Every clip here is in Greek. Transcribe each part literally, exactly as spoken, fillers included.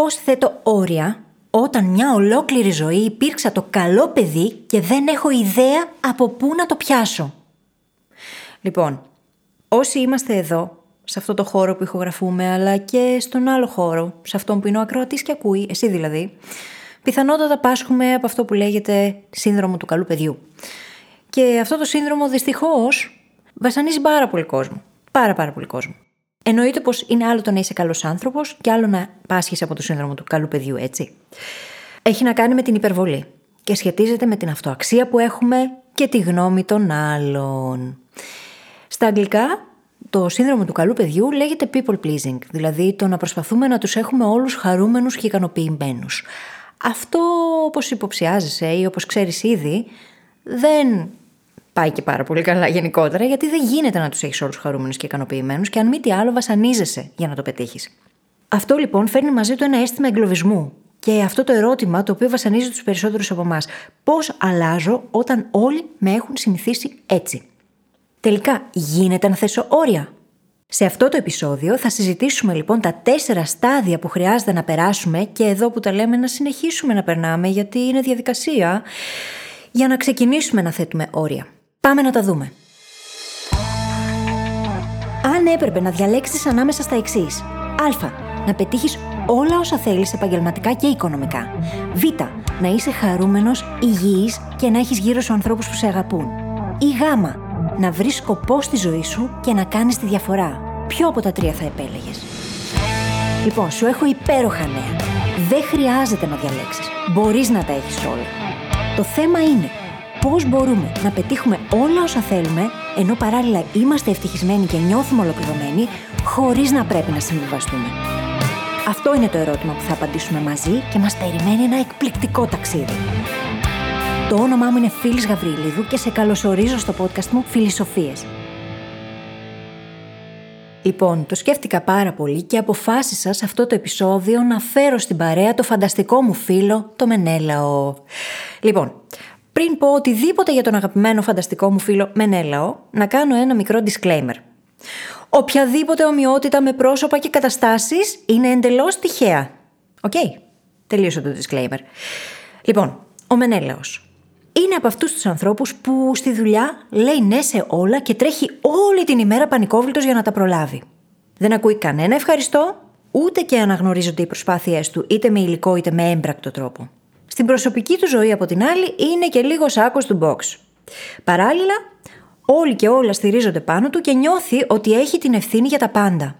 Πώς θέτω όρια όταν μια ολόκληρη ζωή υπήρξα το καλό παιδί και δεν έχω ιδέα από πού να το πιάσω. Λοιπόν, όσοι είμαστε εδώ, σε αυτό το χώρο που ηχογραφούμε, αλλά και στον άλλο χώρο, σε αυτόν που είναι ο ακροατής και ακούει, εσύ δηλαδή, πιθανότατα πάσχουμε από αυτό που λέγεται σύνδρομο του καλού παιδιού. Και αυτό το σύνδρομο δυστυχώς βασανίζει πάρα πολύ κόσμο. Πάρα πάρα πολύ κόσμο. Εννοείται πως είναι άλλο το να είσαι καλός άνθρωπος και άλλο να πάσχεις από το σύνδρομο του καλού παιδιού, έτσι. Έχει να κάνει με την υπερβολή και σχετίζεται με την αυτοαξία που έχουμε και τη γνώμη των άλλων. Στα αγγλικά, το σύνδρομο του καλού παιδιού λέγεται people pleasing, δηλαδή το να προσπαθούμε να τους έχουμε όλους χαρούμενους και ικανοποιημένους. Αυτό, όπως υποψιάζεσαι ή όπως ξέρεις ήδη, δεν πάει και πάρα πολύ καλά γενικότερα, γιατί δεν γίνεται να τους έχεις όλους χαρούμενους και ικανοποιημένους και αν μη τι άλλο βασανίζεσαι για να το πετύχεις. Αυτό λοιπόν φέρνει μαζί του ένα αίσθημα εγκλωβισμού και αυτό το ερώτημα το οποίο βασανίζει τους περισσότερους από εμάς. Πώς αλλάζω όταν όλοι με έχουν συνηθίσει έτσι? Τελικά, γίνεται να θέσω όρια? Σε αυτό το επεισόδιο θα συζητήσουμε λοιπόν τα τέσσερα στάδια που χρειάζεται να περάσουμε και εδώ που τα λέμε να συνεχίσουμε να περνάμε γιατί είναι διαδικασία για να ξεκινήσουμε να θέτουμε όρια. Πάμε να τα δούμε. Αν έπρεπε να διαλέξεις ανάμεσα στα εξής. Α. Να πετύχεις όλα όσα θέλεις επαγγελματικά και οικονομικά. Β. Να είσαι χαρούμενος, υγιής και να έχεις γύρω σου ανθρώπους που σε αγαπούν. Ή Γ. Να βρεις σκοπό στη ζωή σου και να κάνεις τη διαφορά. Ποιο από τα τρία θα επέλεγες? Λοιπόν, σου έχω υπέροχα νέα. Δεν χρειάζεται να διαλέξεις. Μπορείς να τα έχεις όλα. Το θέμα είναι πώς μπορούμε να πετύχουμε όλα όσα θέλουμε, ενώ παράλληλα είμαστε ευτυχισμένοι και νιώθουμε ολοκληρωμένοι, χωρίς να πρέπει να συμβιβαστούμε. Αυτό είναι το ερώτημα που θα απαντήσουμε μαζί και μας περιμένει ένα εκπληκτικό ταξίδι. Το όνομά μου είναι Φύλλις Γαβριηλίδου και σε καλωσορίζω στο podcast μου Φιλοσοφίες. Λοιπόν, το σκέφτηκα πάρα πολύ και αποφάσισα σε αυτό το επεισόδιο να φέρω στην παρέα το φανταστικό μου φίλο, το Μενέλαο. Λοιπόν, πριν πω οτιδήποτε για τον αγαπημένο φανταστικό μου φίλο Μενέλαο, να κάνω ένα μικρό disclaimer. Οποιαδήποτε ομοιότητα με πρόσωπα και καταστάσεις είναι εντελώς τυχαία. Οκ, okay. Τελείωσε το disclaimer. Λοιπόν, ο Μενέλαος είναι από αυτούς τους ανθρώπους που στη δουλειά λέει ναι σε όλα και τρέχει όλη την ημέρα πανικόβλητος για να τα προλάβει. Δεν ακούει κανένα ευχαριστώ, ούτε και αναγνωρίζονται οι προσπάθειές του, είτε με υλικό είτε με έμπρακτο τρόπο. Στην προσωπική του ζωή, από την άλλη, είναι και λίγο σάκος του box. Παράλληλα, όλοι και όλα στηρίζονται πάνω του και νιώθει ότι έχει την ευθύνη για τα πάντα.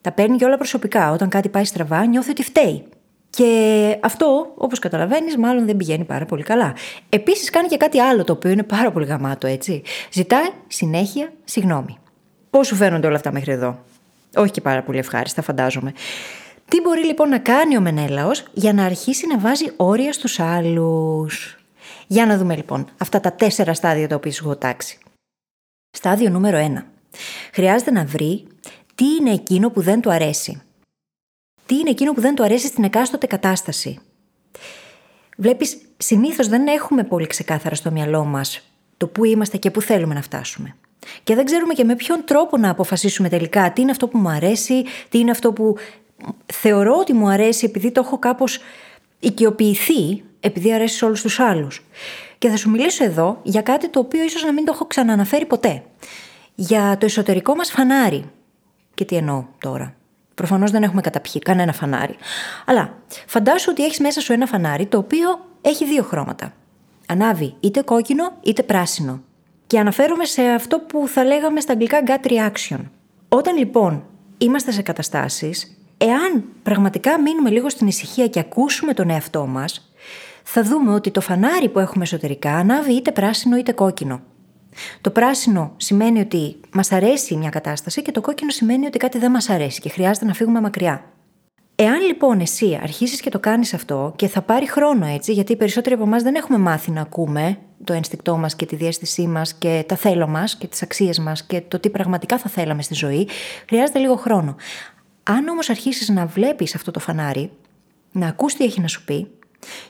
Τα παίρνει και όλα προσωπικά. Όταν κάτι πάει στραβά, νιώθει ότι φταίει. Και αυτό, όπως καταλαβαίνεις, μάλλον δεν πηγαίνει πάρα πολύ καλά. Επίσης κάνει και κάτι άλλο το οποίο είναι πάρα πολύ γαμάτο, έτσι. Ζητάει συνέχεια συγγνώμη. Πώς σου φαίνονται όλα αυτά μέχρι εδώ? Όχι και πάρα πολύ ευχάριστα, φαντάζομαι. Τι μπορεί λοιπόν να κάνει ο Μενέλαος για να αρχίσει να βάζει όρια στους άλλους? Για να δούμε λοιπόν αυτά τα τέσσερα στάδια τα οποία σου έχω τάξει. Στάδιο νούμερο ένα. Χρειάζεται να βρει τι είναι εκείνο που δεν του αρέσει. Τι είναι εκείνο που δεν του αρέσει στην εκάστοτε κατάσταση. Βλέπεις, συνήθως δεν έχουμε πολύ ξεκάθαρα στο μυαλό μας το πού είμαστε και πού θέλουμε να φτάσουμε. Και δεν ξέρουμε και με ποιον τρόπο να αποφασίσουμε τελικά τι είναι αυτό που μου αρέσει, τι είναι αυτό που θεωρώ ότι μου αρέσει επειδή το έχω κάπως οικειοποιηθεί, επειδή αρέσει σε όλους τους άλλους. Και θα σου μιλήσω εδώ για κάτι το οποίο ίσως να μην το έχω ξανααναφέρει ποτέ. Για το εσωτερικό μας φανάρι. Και τι εννοώ τώρα? Προφανώς δεν έχουμε καταπιεί κανένα φανάρι. Αλλά φαντάσου ότι έχεις μέσα σου ένα φανάρι το οποίο έχει δύο χρώματα. Ανάβει είτε κόκκινο είτε πράσινο. Και αναφέρομαι σε αυτό που θα λέγαμε στα αγγλικά gut reaction. Όταν λοιπόν είμαστε σε καταστάσεις, εάν πραγματικά μείνουμε λίγο στην ησυχία και ακούσουμε τον εαυτό μας, θα δούμε ότι το φανάρι που έχουμε εσωτερικά ανάβει είτε πράσινο είτε κόκκινο. Το πράσινο σημαίνει ότι μας αρέσει μια κατάσταση και το κόκκινο σημαίνει ότι κάτι δεν μας αρέσει και χρειάζεται να φύγουμε μακριά. Εάν λοιπόν εσύ αρχίσεις και το κάνεις αυτό και θα πάρει χρόνο έτσι, γιατί οι περισσότεροι από εμάς δεν έχουμε μάθει να ακούμε το ένστικτό μας και τη διαίσθησή μας και τα θέλω μας και τις αξίες μας και το τι πραγματικά θα θέλαμε στη ζωή, χρειάζεται λίγο χρόνο. Αν όμως αρχίσεις να βλέπεις αυτό το φανάρι, να ακούς τι έχει να σου πει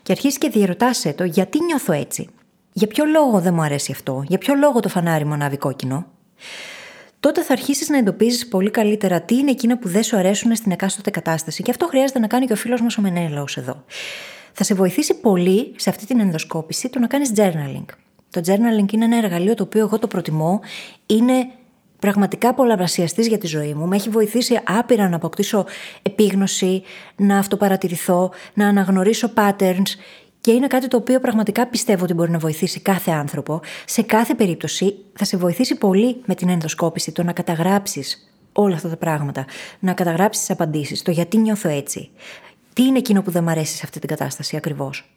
και αρχίσεις και διερωτάσαι το γιατί νιώθω έτσι. Για ποιο λόγο δεν μου αρέσει αυτό, για ποιο λόγο το φανάρι μου ανάβει κόκκινο, τότε θα αρχίσεις να εντοπίζεις πολύ καλύτερα τι είναι εκείνα που δεν σου αρέσουν στην εκάστοτε κατάσταση. Και αυτό χρειάζεται να κάνει και ο φίλος μας ο Μενέλαος εδώ. Θα σε βοηθήσει πολύ σε αυτή την ενδοσκόπηση το να κάνεις journaling. Το journaling είναι ένα εργαλείο το οποίο εγώ το προτιμώ, είναι πραγματικά πολλαπλασιαστής για τη ζωή μου. Με έχει βοηθήσει άπειρα να αποκτήσω επίγνωση, να αυτοπαρατηρηθώ, να αναγνωρίσω patterns. Και είναι κάτι το οποίο πραγματικά πιστεύω ότι μπορεί να βοηθήσει κάθε άνθρωπο. Σε κάθε περίπτωση θα σε βοηθήσει πολύ με την ενδοσκόπηση το να καταγράψεις όλα αυτά τα πράγματα. Να καταγράψεις τις απαντήσεις, το γιατί νιώθω έτσι. Τι είναι εκείνο που δεν μ' αρέσει σε αυτή την κατάσταση ακριβώς.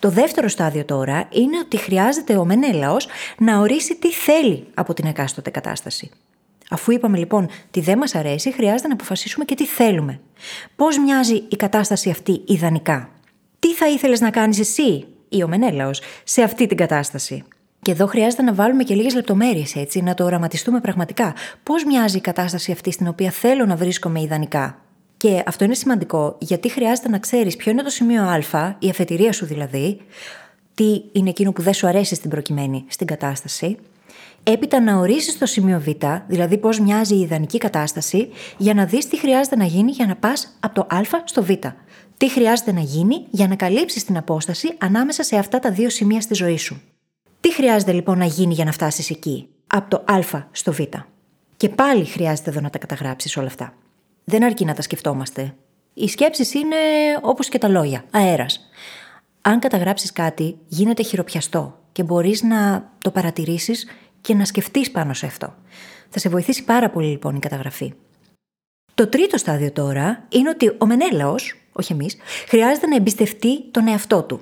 Το δεύτερο στάδιο τώρα είναι ότι χρειάζεται ο Μενέλαος να ορίσει τι θέλει από την εκάστοτε κατάσταση. Αφού είπαμε λοιπόν τι δεν μας αρέσει, χρειάζεται να αποφασίσουμε και τι θέλουμε. Πώς μοιάζει η κατάσταση αυτή ιδανικά. Τι θα ήθελες να κάνεις εσύ ή ο Μενέλαος σε αυτή την κατάσταση. Και εδώ χρειάζεται να βάλουμε και λίγες λεπτομέρειες έτσι, να το οραματιστούμε πραγματικά. Πώς μοιάζει η κατάσταση αυτή στην οποία θέλω να βρίσκομαι ιδανικά. Και αυτό είναι σημαντικό γιατί χρειάζεται να ξέρεις ποιο είναι το σημείο α, η αφετηρία σου δηλαδή, τι είναι εκείνο που δεν σου αρέσει στην προκειμένη στην κατάσταση. Έπειτα να ορίσεις το σημείο β, δηλαδή πώς μοιάζει η ιδανική κατάσταση, για να δεις τι χρειάζεται να γίνει για να πας από το α στο β. Τι χρειάζεται να γίνει για να καλύψεις την απόσταση ανάμεσα σε αυτά τα δύο σημεία στη ζωή σου. Τι χρειάζεται λοιπόν να γίνει για να φτάσεις εκεί, από το α στο β. Και πάλι χρειάζεται εδώ να τα καταγράψεις όλα αυτά. Δεν αρκεί να τα σκεφτόμαστε. Οι σκέψεις είναι όπως και τα λόγια, αέρας. Αν καταγράψεις κάτι, γίνεται χειροπιαστό και μπορείς να το παρατηρήσεις και να σκεφτείς πάνω σε αυτό. Θα σε βοηθήσει πάρα πολύ λοιπόν η καταγραφή. Το τρίτο στάδιο τώρα είναι ότι ο Μενέλαος, όχι εμείς, χρειάζεται να εμπιστευτεί τον εαυτό του.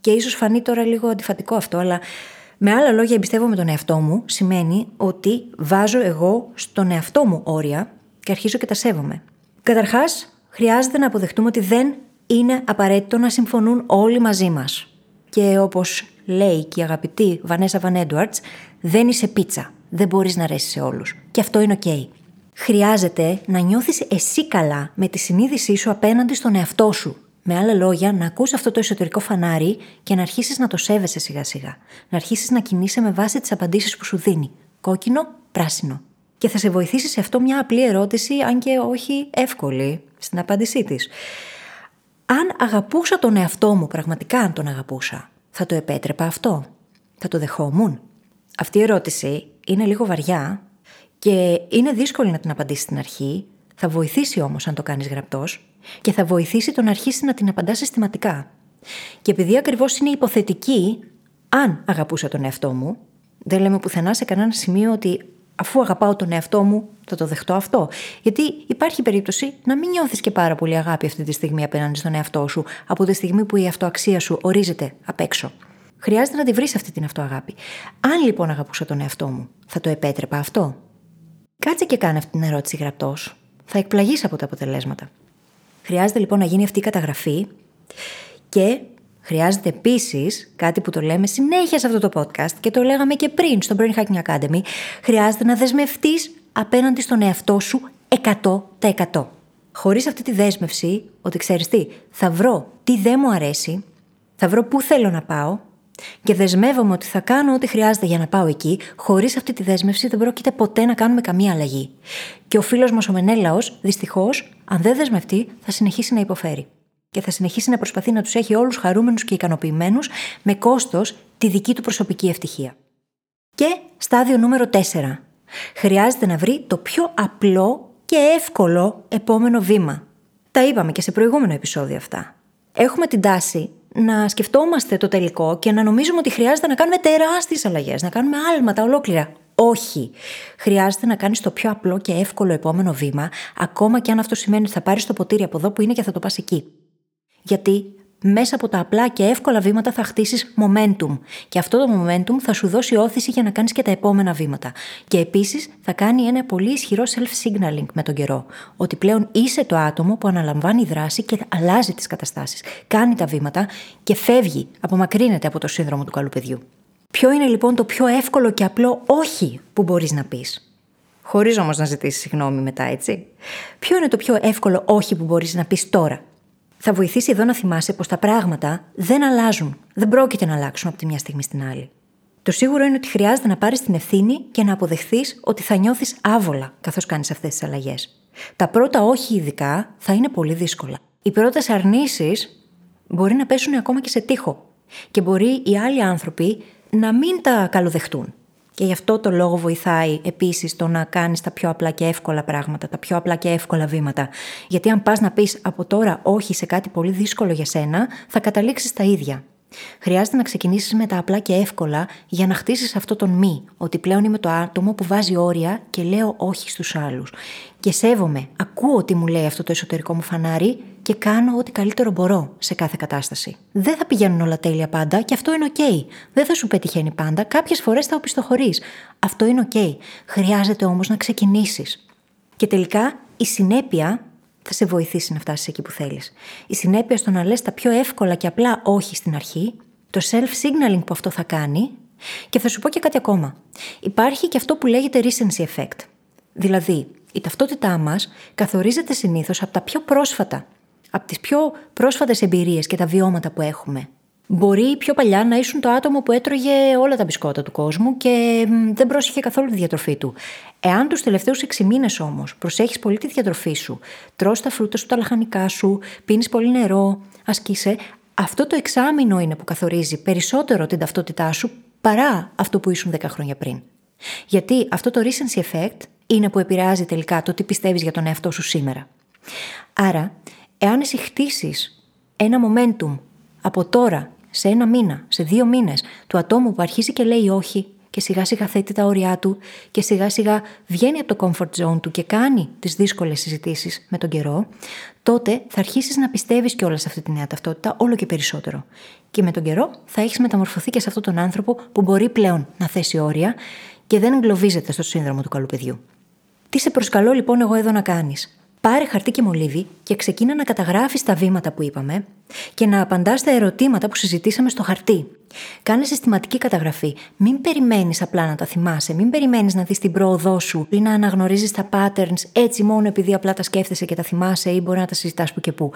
Και ίσως φανεί τώρα λίγο αντιφατικό αυτό, αλλά με άλλα λόγια, εμπιστεύομαι τον εαυτό μου σημαίνει ότι βάζω εγώ στον εαυτό μου όρια και αρχίζω και τα σέβομαι. Καταρχάς, χρειάζεται να αποδεχτούμε ότι δεν είναι απαραίτητο να συμφωνούν όλοι μαζί μας. Και όπως λέει και η αγαπητή Βανέσα Βαν Έντουάρτς, δεν είσαι πίτσα. Δεν μπορείς να αρέσεις σε όλους. Και αυτό είναι ok. Χρειάζεται να νιώθεις εσύ καλά με τη συνείδησή σου απέναντι στον εαυτό σου. Με άλλα λόγια, να ακούς αυτό το εσωτερικό φανάρι και να αρχίσεις να το σέβεσαι σιγά-σιγά. Να αρχίσεις να κινείσαι με βάση τις απαντήσεις που σου δίνει. Κόκκινο, πράσινο. Και θα σε βοηθήσει σε αυτό μια απλή ερώτηση, αν και όχι εύκολη, στην απάντησή της. Αν αγαπούσα τον εαυτό μου, πραγματικά αν τον αγαπούσα, θα το επέτρεπα αυτό. Θα το δεχόμουν. Αυτή η ερώτηση είναι λίγο βαριά και είναι δύσκολη να την απαντήσεις στην αρχή. Θα βοηθήσει όμως αν το κάνεις γραπτός και θα βοηθήσει το να αρχίσεις να την απαντάς συστηματικά. Και επειδή ακριβώς είναι υποθετική, αν αγαπούσα τον εαυτό μου, δεν λέμε πουθενά σε κανένα σημείο ότι αφού αγαπάω τον εαυτό μου, θα το δεχτώ αυτό. Γιατί υπάρχει περίπτωση να μην νιώθεις και πάρα πολύ αγάπη αυτή τη στιγμή απέναντι στον εαυτό σου, από τη στιγμή που η αυτοαξία σου ορίζεται απ' έξω. Χρειάζεται να τη βρεις αυτή την αυτοαγάπη. Αν λοιπόν αγαπούσα τον εαυτό μου, θα το επέτρεπα αυτό. Κάτσε και κάνε αυτή την ερώτηση γραπτός. Θα εκπλαγείς από τα αποτελέσματα. Χρειάζεται λοιπόν να γίνει αυτή η καταγραφή και χρειάζεται επίσης, κάτι που το λέμε συνέχεια σε αυτό το podcast και το λέγαμε και πριν στο Brain Hacking Academy, χρειάζεται να δεσμευτείς απέναντι στον εαυτό σου εκατό τοις εκατό. Χωρίς αυτή τη δέσμευση, ότι ξέρεις τι, θα βρω τι δεν μου αρέσει, θα βρω πού θέλω να πάω και δεσμεύομαι ότι θα κάνω ό,τι χρειάζεται για να πάω εκεί, χωρίς αυτή τη δέσμευση δεν πρόκειται ποτέ να κάνουμε καμία αλλαγή. Και ο φίλος μας ο Μενέλαος, δυστυχώς, αν δεν δεσμευτεί, θα συνεχίσει να υποφέρει. Και θα συνεχίσει να προσπαθεί να τους έχει όλους χαρούμενους και ικανοποιημένους με κόστος τη δική του προσωπική ευτυχία. Και στάδιο νούμερο τέσσερα. Χρειάζεται να βρει το πιο απλό και εύκολο επόμενο βήμα. Τα είπαμε και σε προηγούμενο επεισόδιο αυτά. Έχουμε την τάση να σκεφτόμαστε το τελικό και να νομίζουμε ότι χρειάζεται να κάνουμε τεράστιες αλλαγές, να κάνουμε άλματα ολόκληρα. Όχι. Χρειάζεται να κάνεις το πιο απλό και εύκολο επόμενο βήμα, ακόμα και αν αυτό σημαίνει ότι θα πάρεις το ποτήρι από εδώ που είναι και θα το πας εκεί. Γιατί μέσα από τα απλά και εύκολα βήματα θα χτίσεις momentum. Και αυτό το momentum θα σου δώσει όθηση για να κάνεις και τα επόμενα βήματα. Και επίσης θα κάνει ένα πολύ ισχυρό self-signaling με τον καιρό. Ότι πλέον είσαι το άτομο που αναλαμβάνει δράση και αλλάζει τις καταστάσεις. Κάνει τα βήματα και φεύγει, απομακρύνεται από το σύνδρομο του καλού παιδιού. Ποιο είναι λοιπόν το πιο εύκολο και απλό όχι που μπορείς να πεις. Χωρίς όμως να ζητήσεις συγγνώμη μετά, έτσι. Ποιο είναι το πιο εύκολο όχι που μπορείς να πεις τώρα. Θα βοηθήσει εδώ να θυμάσαι πως τα πράγματα δεν αλλάζουν, δεν πρόκειται να αλλάξουν από τη μια στιγμή στην άλλη. Το σίγουρο είναι ότι χρειάζεται να πάρεις την ευθύνη και να αποδεχθείς ότι θα νιώθεις άβολα καθώς κάνεις αυτές τις αλλαγές. Τα πρώτα όχι ειδικά θα είναι πολύ δύσκολα. Οι πρώτες αρνήσεις μπορεί να πέσουν ακόμα και σε τοίχο και μπορεί οι άλλοι άνθρωποι να μην τα καλοδεχτούν. Και γι' αυτό το λόγο βοηθάει επίσης το να κάνεις τα πιο απλά και εύκολα πράγματα, τα πιο απλά και εύκολα βήματα. Γιατί αν πας να πεις από τώρα όχι σε κάτι πολύ δύσκολο για σένα, θα καταλήξεις τα ίδια. Χρειάζεται να ξεκινήσεις με τα απλά και εύκολα για να χτίσεις αυτό τον μη, ότι πλέον είμαι το άτομο που βάζει όρια και λέω όχι στους άλλους. Και σέβομαι, ακούω τι μου λέει αυτό το εσωτερικό μου φανάρι και κάνω ό,τι καλύτερο μπορώ σε κάθε κατάσταση. Δεν θα πηγαίνουν όλα τέλεια πάντα και αυτό είναι ok. Δεν θα σου πετυχαίνει πάντα, κάποιες φορές θα οπισθοχωρείς. Αυτό είναι ok. Χρειάζεται όμως να ξεκινήσεις. Και τελικά η συνέπεια θα σε βοηθήσει να φτάσεις εκεί που θέλεις. Η συνέπεια στο να λες τα πιο εύκολα και απλά όχι στην αρχή, το self-signaling που αυτό θα κάνει, και θα σου πω και κάτι ακόμα. Υπάρχει και αυτό που λέγεται recency effect. Δηλαδή, η ταυτότητά μας καθορίζεται συνήθως από τα πιο πρόσφατα, από τις πιο πρόσφατες εμπειρίες και τα βιώματα που έχουμε. Μπορεί πιο παλιά να ήσουν το άτομο που έτρωγε όλα τα μπισκότα του κόσμου και δεν πρόσεχε καθόλου τη διατροφή του. Εάν τους τελευταίους έξι μήνες όμως προσέχεις πολύ τη διατροφή σου, τρως τα φρούτα σου, τα λαχανικά σου, πίνεις πολύ νερό, ασκείσαι, αυτό το εξάμηνο είναι που καθορίζει περισσότερο την ταυτότητά σου παρά αυτό που ήσουν δέκα χρόνια πριν. Γιατί αυτό το recency effect είναι που επηρεάζει τελικά το τι πιστεύεις για τον εαυτό σου σήμερα. Άρα, εάν εσύ χτίσεις ένα momentum από τώρα, σε ένα μήνα, σε δύο μήνες, του ατόμου που αρχίζει και λέει όχι και σιγά σιγά θέτει τα όρια του και σιγά σιγά βγαίνει από το comfort zone του και κάνει τις δύσκολες συζητήσεις με τον καιρό, τότε θα αρχίσεις να πιστεύεις κιόλας σε αυτή τη νέα ταυτότητα όλο και περισσότερο. Και με τον καιρό θα έχεις μεταμορφωθεί και σε αυτόν τον άνθρωπο που μπορεί πλέον να θέσει όρια και δεν εγκλωβίζεται στο σύνδρομο του καλού παιδιού. Τι σε προσκαλώ λοιπόν εγώ εδώ να κάνεις? Πάρε χαρτί και μολύβι και ξεκίνα να καταγράφεις τα βήματα που είπαμε και να απαντάς τα ερωτήματα που συζητήσαμε στο χαρτί. Κάνε συστηματική καταγραφή. Μην περιμένεις απλά να τα θυμάσαι, μην περιμένεις να δεις την πρόοδό σου ή να αναγνωρίζεις τα patterns έτσι μόνο επειδή απλά τα σκέφτεσαι και τα θυμάσαι ή μπορεί να τα συζητάς που και που.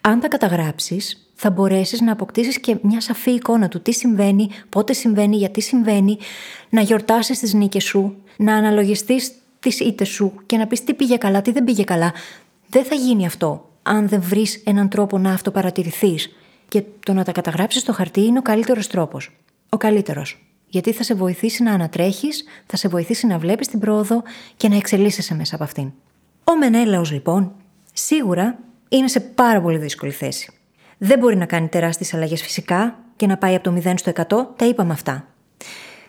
Αν τα καταγράψεις, θα μπορέσεις να αποκτήσεις και μια σαφή εικόνα του τι συμβαίνει, πότε συμβαίνει, γιατί συμβαίνει, να γιορτάσεις τις νίκες σου, να αναλογιστείς τις ήττες σου και να πεις τι πήγε καλά, τι δεν πήγε καλά. Δεν θα γίνει αυτό αν δεν βρεις έναν τρόπο να αυτοπαρατηρηθείς. Και το να τα καταγράψεις στο χαρτί είναι ο καλύτερος τρόπος. Ο καλύτερος. Γιατί θα σε βοηθήσει να ανατρέχεις, θα σε βοηθήσει να βλέπεις την πρόοδο και να εξελίσσεσαι μέσα από αυτήν. Ο Μενέλαος λοιπόν σίγουρα είναι σε πάρα πολύ δύσκολη θέση. Δεν μπορεί να κάνει τεράστιες αλλαγές φυσικά και να πάει από το μηδέν στο εκατό, τα είπαμε αυτά.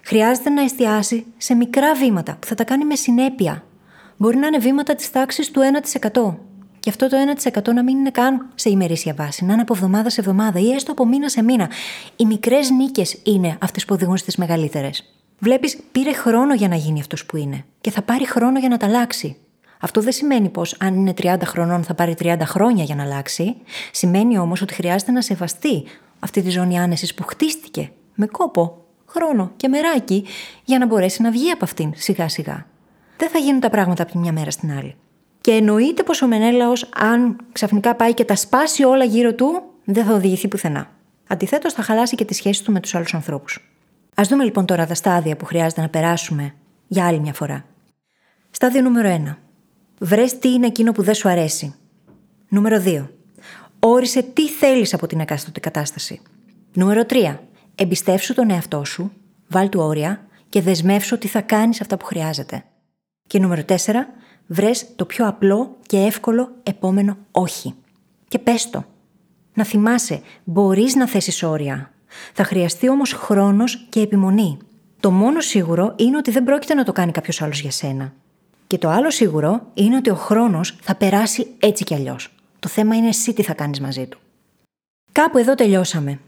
Χρειάζεται να εστιάσει σε μικρά βήματα που θα τα κάνει με συνέπεια. Μπορεί να είναι βήματα της τάξης του ένα τοις εκατό. Και αυτό το ένα τοις εκατό να μην είναι καν σε ημερήσια βάση, να είναι από εβδομάδα σε εβδομάδα ή έστω από μήνα σε μήνα. Οι μικρές νίκες είναι αυτές που οδηγούν στις μεγαλύτερες. Βλέπεις, πήρε χρόνο για να γίνει αυτός που είναι και θα πάρει χρόνο για να τα αλλάξει. Αυτό δεν σημαίνει πως αν είναι τριάντα χρονών θα πάρει τριάντα χρόνια για να αλλάξει. Σημαίνει όμως ότι χρειάζεται να σεβαστεί αυτή τη ζώνη άνεσης που χτίστηκε με κόπο, χρόνο και μεράκι για να μπορέσει να βγει από αυτήν σιγά σιγά. Δεν θα γίνουν τα πράγματα από τη μια μέρα στην άλλη. Και εννοείται πως ο Μενέλαος, αν ξαφνικά πάει και τα σπάσει όλα γύρω του, δεν θα οδηγηθεί πουθενά. Αντιθέτως, θα χαλάσει και τη σχέση του με τους άλλους ανθρώπους. Ας δούμε λοιπόν τώρα τα στάδια που χρειάζεται να περάσουμε για άλλη μια φορά. Στάδιο νούμερο ένα. Βρες τι είναι εκείνο που δεν σου αρέσει. Νούμερο δύο. Όρισε τι θέλεις από την εκάστοτε κατάσταση. Νούμερο τρία. Εμπιστεύσου τον εαυτό σου, βάλ του όρια και δεσμεύσου ότι θα κάνεις αυτά που χρειάζεται. Και νούμερο τέσσερα, βρες το πιο απλό και εύκολο επόμενο όχι. Και πες το. Να θυμάσαι, μπορείς να θέσεις όρια. Θα χρειαστεί όμως χρόνος και επιμονή. Το μόνο σίγουρο είναι ότι δεν πρόκειται να το κάνει κάποιος άλλος για σένα. Και το άλλο σίγουρο είναι ότι ο χρόνος θα περάσει έτσι κι αλλιώς. Το θέμα είναι εσύ τι θα κάνεις μαζί του. Κάπου εδώ τελειώσαμε.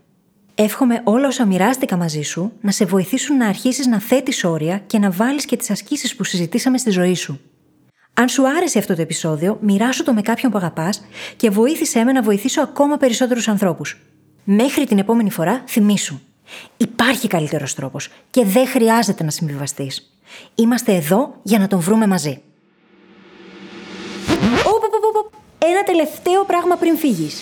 Εύχομαι όλα όσα μοιράστηκα μαζί σου να σε βοηθήσουν να αρχίσεις να θέτεις όρια και να βάλεις και τις ασκήσεις που συζητήσαμε στη ζωή σου. Αν σου άρεσε αυτό το επεισόδιο, μοιράσου το με κάποιον που αγαπάς και βοήθησέ με να βοηθήσω ακόμα περισσότερους ανθρώπους. Μέχρι την επόμενη φορά, θυμήσου. Υπάρχει καλύτερος τρόπος και δεν χρειάζεται να συμβιβαστείς. Είμαστε εδώ για να τον βρούμε μαζί. Ένα τελευταίο πράγμα πριν φύγεις.